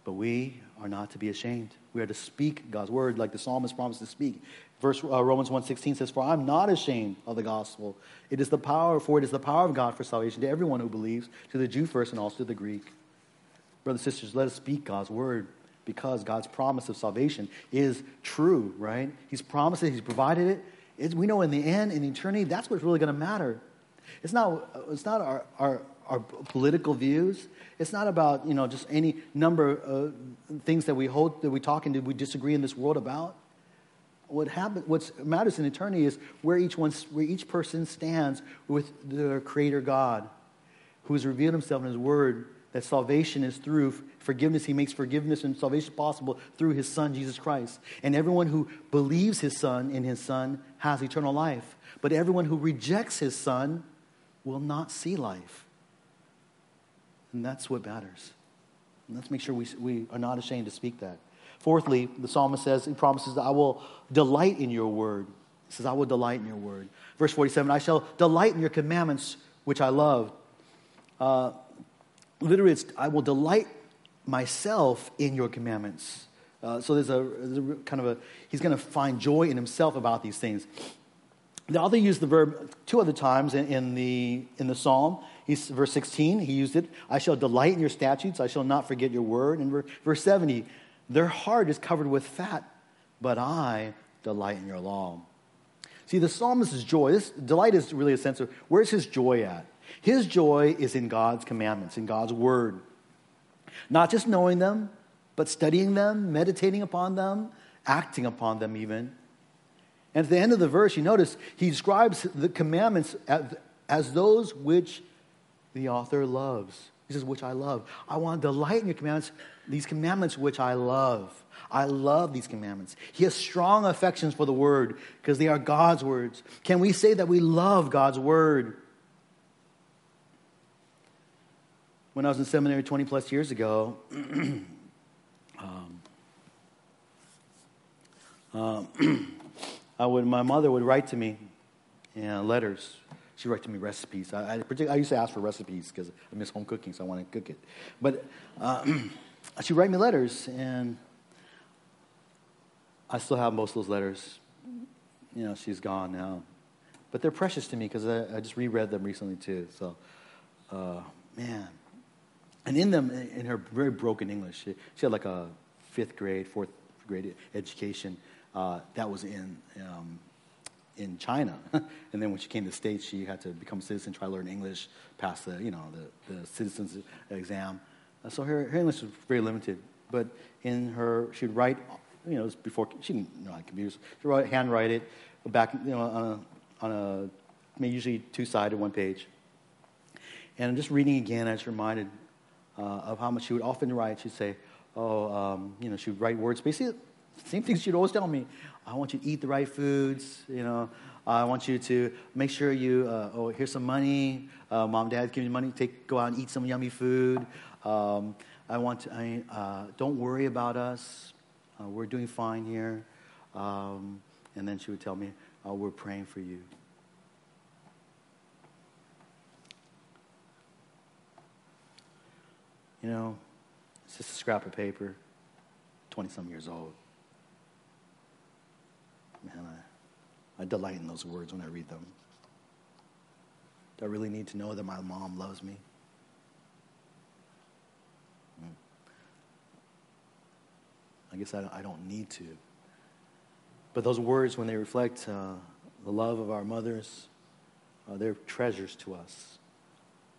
But we are not to be ashamed. We are to speak God's word like the psalmist promised to speak. Verse uh, Romans one sixteen says, "For I am not ashamed of the gospel. It is the power, for it is the power of God for salvation to everyone who believes, to the Jew first and also to the Greek." Brothers and sisters, let us speak God's word, because God's promise of salvation is true, right? He's promised it. He's provided it. It's, we know in the end, in eternity, that's what's really going to matter. It's not. It's not our our. our political views. It's not about, you know, just any number of things that we hold, that we talk and that we disagree in this world about. What happen, what matters in eternity is where each one, where each person stands with their Creator God, who has revealed himself in his word, that salvation is through forgiveness. He makes forgiveness and salvation possible through his Son, Jesus Christ. And everyone who believes his Son, in his Son, has eternal life. But everyone who rejects his Son will not see life. And that's what matters. And let's make sure we, we are not ashamed to speak that. Fourthly, the psalmist says, he promises, I will delight in your word. He says, I will delight in your word. Verse forty-seven, I shall delight in your commandments, which I love. Uh, literally, it's, I will delight myself in your commandments. Uh, so there's a, there's a kind of a, he's going to find joy in himself about these things. The author used the verb two other times in, in the in the psalm. He's, verse sixteen, he used it, I shall delight in your statutes, I shall not forget your word. And verse seventy, their heart is covered with fat, but I delight in your law. See, the psalmist's joy, this delight is really a sense of, where's his joy at? His joy is in God's commandments, in God's word. Not just knowing them, but studying them, meditating upon them, acting upon them even. And at the end of the verse, you notice, he describes the commandments as those which the author loves. He says, which I love. I want to delight in your commandments, these commandments which I love. I love these commandments. He has strong affections for the word because they are God's words. Can we say that we love God's word? When I was in seminary twenty plus years ago, um, um, I would, my mother would write to me in letters. She wrote to me recipes. I, I, I used to ask for recipes because I miss home cooking, so I want to cook it. But uh, she'd write me letters, and I still have most of those letters. You know, she's gone now. But they're precious to me because I, I just reread them recently too. So, uh, man. And in them, in her very broken English, she, she had like a fifth grade, fourth grade education uh, that was in um, in China. And then when she came to the States, she had to become a citizen, try to learn English, pass the, you know, the, the citizen's exam. Uh, so her, her English was very limited. But in her, she'd write, you know, before, she didn't know how to computers. She'd write, handwrite it back, you know, on a, on a I mean, usually two-sided, one page. And just reading again, I was reminded uh, of how much she would often write. She'd say, oh, um, you know, she would write words, basically the same things she'd always tell me. I want you to eat the right foods, you know. I want you to make sure you, uh, oh, here's some money. Uh, Mom, Dad, give me money. Take, go out and eat some yummy food. Um, I want to, I, uh, don't worry about us. Uh, we're doing fine here. Um, and then she would tell me, oh, we're praying for you. You know, it's just a scrap of paper, twenty-some years old. Man, I, I delight in those words when I read them. Do I really need to know that my mom loves me? I guess I don't need to. But those words, when they reflect uh, the love of our mothers, uh, they're treasures to us.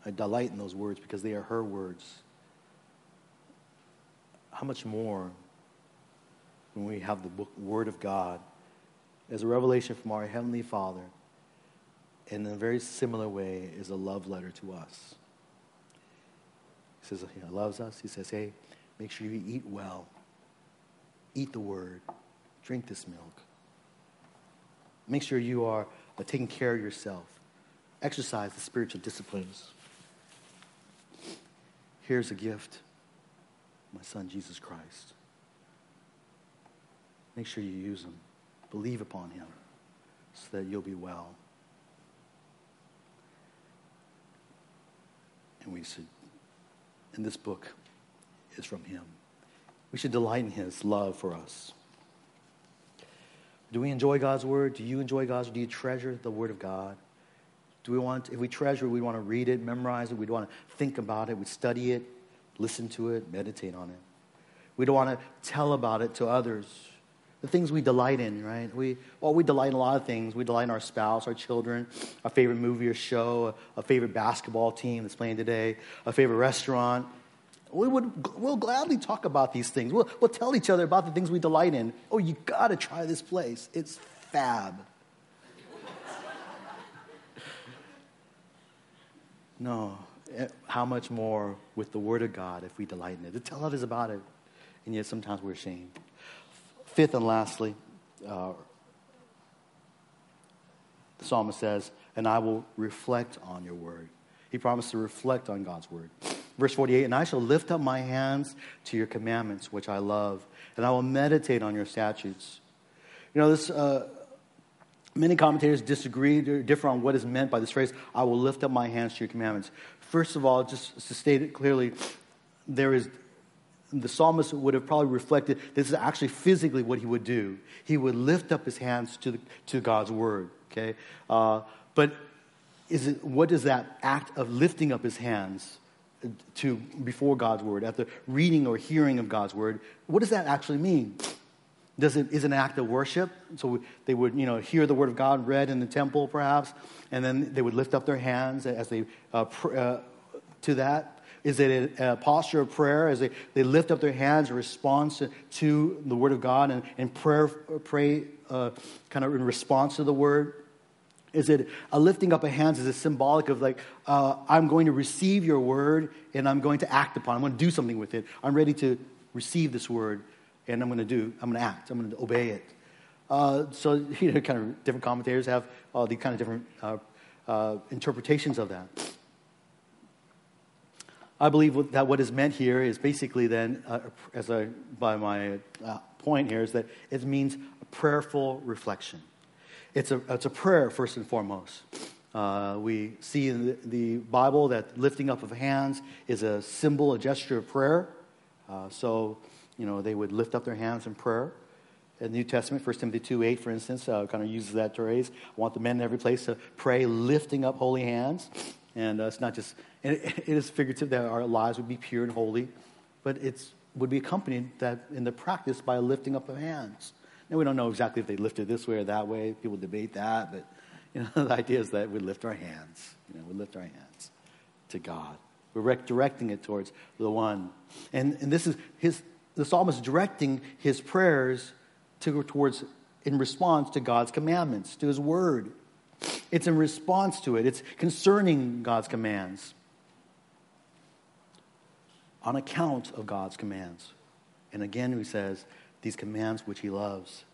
I delight in those words because they are her words. How much more when we have the book, Word of God as a revelation from our Heavenly Father, and in a very similar way is a love letter to us. He says he loves us. He says, hey, make sure you eat well. Eat the word. Drink this milk. Make sure you are uh, taking care of yourself. Exercise the spiritual disciplines. Here's a gift. My son, Jesus Christ. Make sure you use him. Believe upon him so that you'll be well. And we should, and this book is from him. We should delight in his love for us. Do we enjoy God's word? Do you enjoy God's word? Do you treasure the word of God? Do we want, if we treasure, we want to read it, memorize it, we'd want to think about it, we'd study it, listen to it, meditate on it. We don't want to tell about it to others. The things we delight in, right? We well, we delight in a lot of things. We delight in our spouse, our children, our favorite movie or show, a, a favorite basketball team that's playing today, a favorite restaurant. We would, we'll gladly talk about these things. We'll, we'll tell each other about the things we delight in. Oh, you got to try this place. It's fab. No, how much more with the Word of God if we delight in it? To tell others about it, and yet sometimes we're ashamed. Fifth and lastly, uh, the psalmist says, and I will reflect on your Word. He promised to reflect on God's Word. Verse forty-eight, and I shall lift up my hands to your commandments, which I love, and I will meditate on your statutes. You know, this. Uh, many commentators disagree or differ on what is meant by this phrase, I will lift up my hands to your commandments. First of all, just to state it clearly, there is, the psalmist would have probably reflected, this is actually physically what he would do. He would lift up his hands to the, to God's word, okay? Uh, but is it, what does that act of lifting up his hands to before God's word, after reading or hearing of God's word, what does that actually mean? Does it, is it an act of worship? So they would, you know, hear the word of God read in the temple, perhaps, and then they would lift up their hands as they uh, pr- uh, to that. Is it a, a posture of prayer as they, they lift up their hands in response to, to the word of God and, and prayer, pray uh, kind of in response to the word? Is it a lifting up of hands? Is it symbolic of like, uh, I'm going to receive your word and I'm going to act upon it. I'm going to do something with it. I'm ready to receive this word. And I'm going to do, I'm going to act, I'm going to obey it. Uh, so, you know, kind of different commentators have all the kind of different uh, uh, interpretations of that. I believe that what is meant here is basically then, uh, as I, by my uh, point here, is that it means a prayerful reflection. It's a, it's a prayer, first and foremost. Uh, we see in the, the Bible that lifting up of hands is a symbol, a gesture of prayer. Uh, so, you know, they would lift up their hands in prayer. in the New Testament, First Timothy two eight, for instance, uh, kind of uses that phrase. I want the men in every place to pray, lifting up holy hands. And uh, it's not just, and it, it is figurative that our lives would be pure and holy, but it's would be accompanied that in the practice by lifting up of hands. Now, we don't know exactly if they lifted this way or that way. People debate that, but you know, the idea is that we lift our hands. You know, we lift our hands to God. We're directing it towards the one. And and this is his the psalmist directing his prayers to, towards in response to God's commandments, to his word. It's in response to it. It's concerning God's commands. On account of God's commands. And again, he says, these commands which he loves.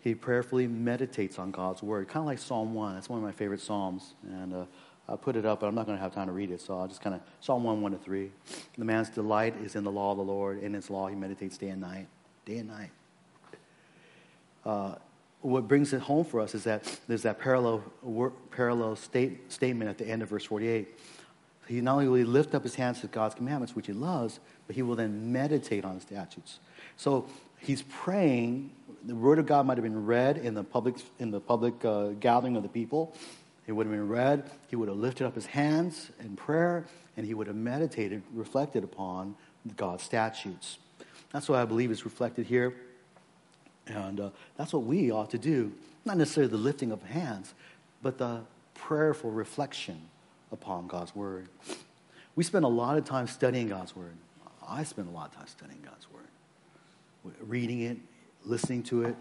He prayerfully meditates on God's word, kind of like Psalm one. That's one of my favorite psalms, and uh, I put it up, but I'm not going to have time to read it, so I'll just kind of, Psalm one, one to three. The man's delight is in the law of the Lord, in his law he meditates day and night, day and night. Uh, what brings it home for us is that there's that parallel wor- parallel state, statement at the end of verse forty-eight. He not only will he lift up his hands to God's commandments, which he loves, but he will then meditate on his statutes. So he's praying. The word of God might have been read in the public in the public uh, gathering of the people. It would have been read. He would have lifted up his hands in prayer, and he would have meditated, reflected upon God's statutes. That's what I believe is reflected here, and uh, that's what we ought to do. Not necessarily the lifting of hands, but the prayerful reflection upon God's word. We spend a lot of time studying God's word. I spend a lot of time studying God's word, reading it, listening to it,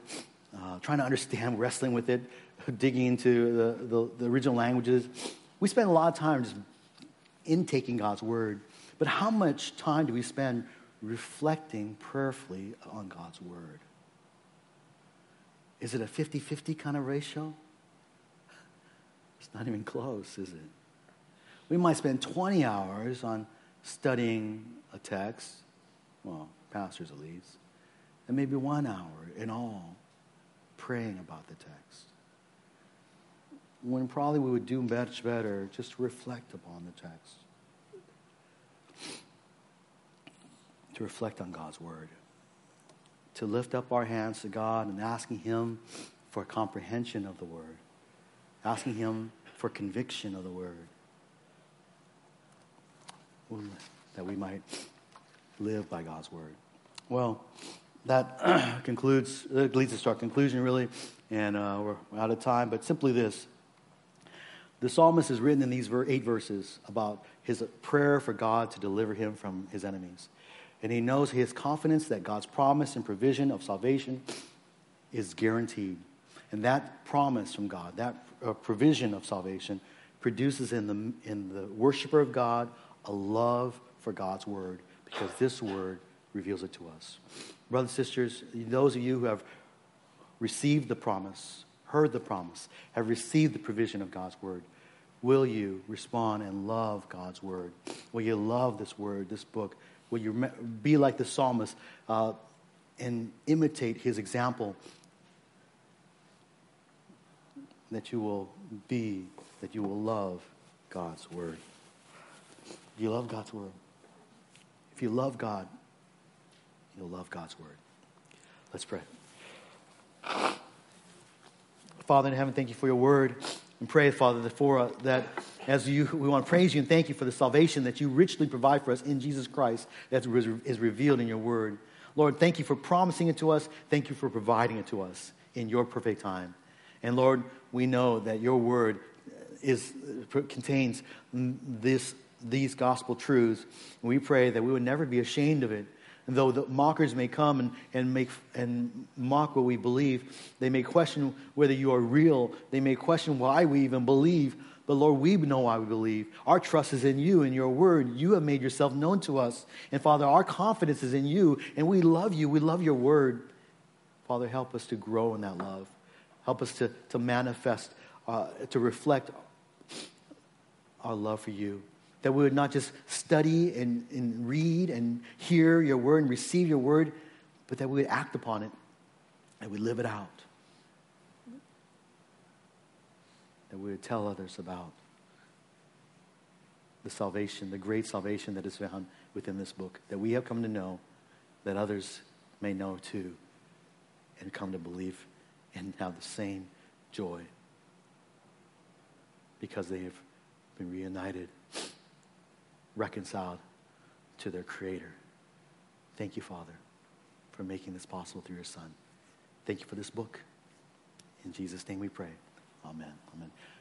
uh, trying to understand, wrestling with it, digging into the, the, the original languages. We spend a lot of time just intaking God's word, but how much time do we spend reflecting prayerfully on God's word? Is it a fifty-fifty kind of ratio? It's not even close, is it? We might spend twenty hours on studying a text, well, pastors at least, and maybe one hour in all praying about the text, when probably we would do much better just to reflect upon the text, to reflect on God's word, to lift up our hands to God and asking him for comprehension of the word, asking him for conviction of the word, that we might live by God's word. Well, that concludes, that leads us to our conclusion, really, and uh, we're out of time, but simply this. The psalmist is written in these eight verses about his prayer for God to deliver him from his enemies, and he knows his confidence that God's promise and provision of salvation is guaranteed, and that promise from God, that uh, provision of salvation, produces in the in the worshiper of God a love for God's word, because this word reveals it to us. Brothers and sisters, those of you who have received the promise, heard the promise, have received the provision of God's word, will you respond and love God's word? Will you love this word, this book? Will you be like the psalmist uh, and imitate his example, that you will be, that you will love God's word? Do you love God's word? If you love God, you'll love God's word. Let's pray. Father in heaven, thank you for your word. And pray, Father, that, for, uh, that as you, we want to praise you and thank you for the salvation that you richly provide for us in Jesus Christ that is revealed in your word. Lord, thank you for promising it to us. Thank you for providing it to us in your perfect time. And Lord, we know that your word is contains this these gospel truths. And we pray that we would never be ashamed of it. And though the mockers may come and, and make and mock what we believe, they may question whether you are real. They may question why we even believe. But Lord, we know why we believe. Our trust is in you and your word. You have made yourself known to us. And Father, our confidence is in you, and we love you. We love your word. Father, help us to grow in that love. Help us to, to manifest, uh, to reflect our love for you. That we would not just study and, and read and hear your word and receive your word, but that we would act upon it, that we live it out, that we would tell others about the salvation, the great salvation that is found within this book, that we have come to know, that others may know too and come to believe and have the same joy because they have been reunited, reconciled to their Creator. Thank you, Father, for making this possible through your Son. Thank you for this book. In Jesus' name we pray. Amen. Amen.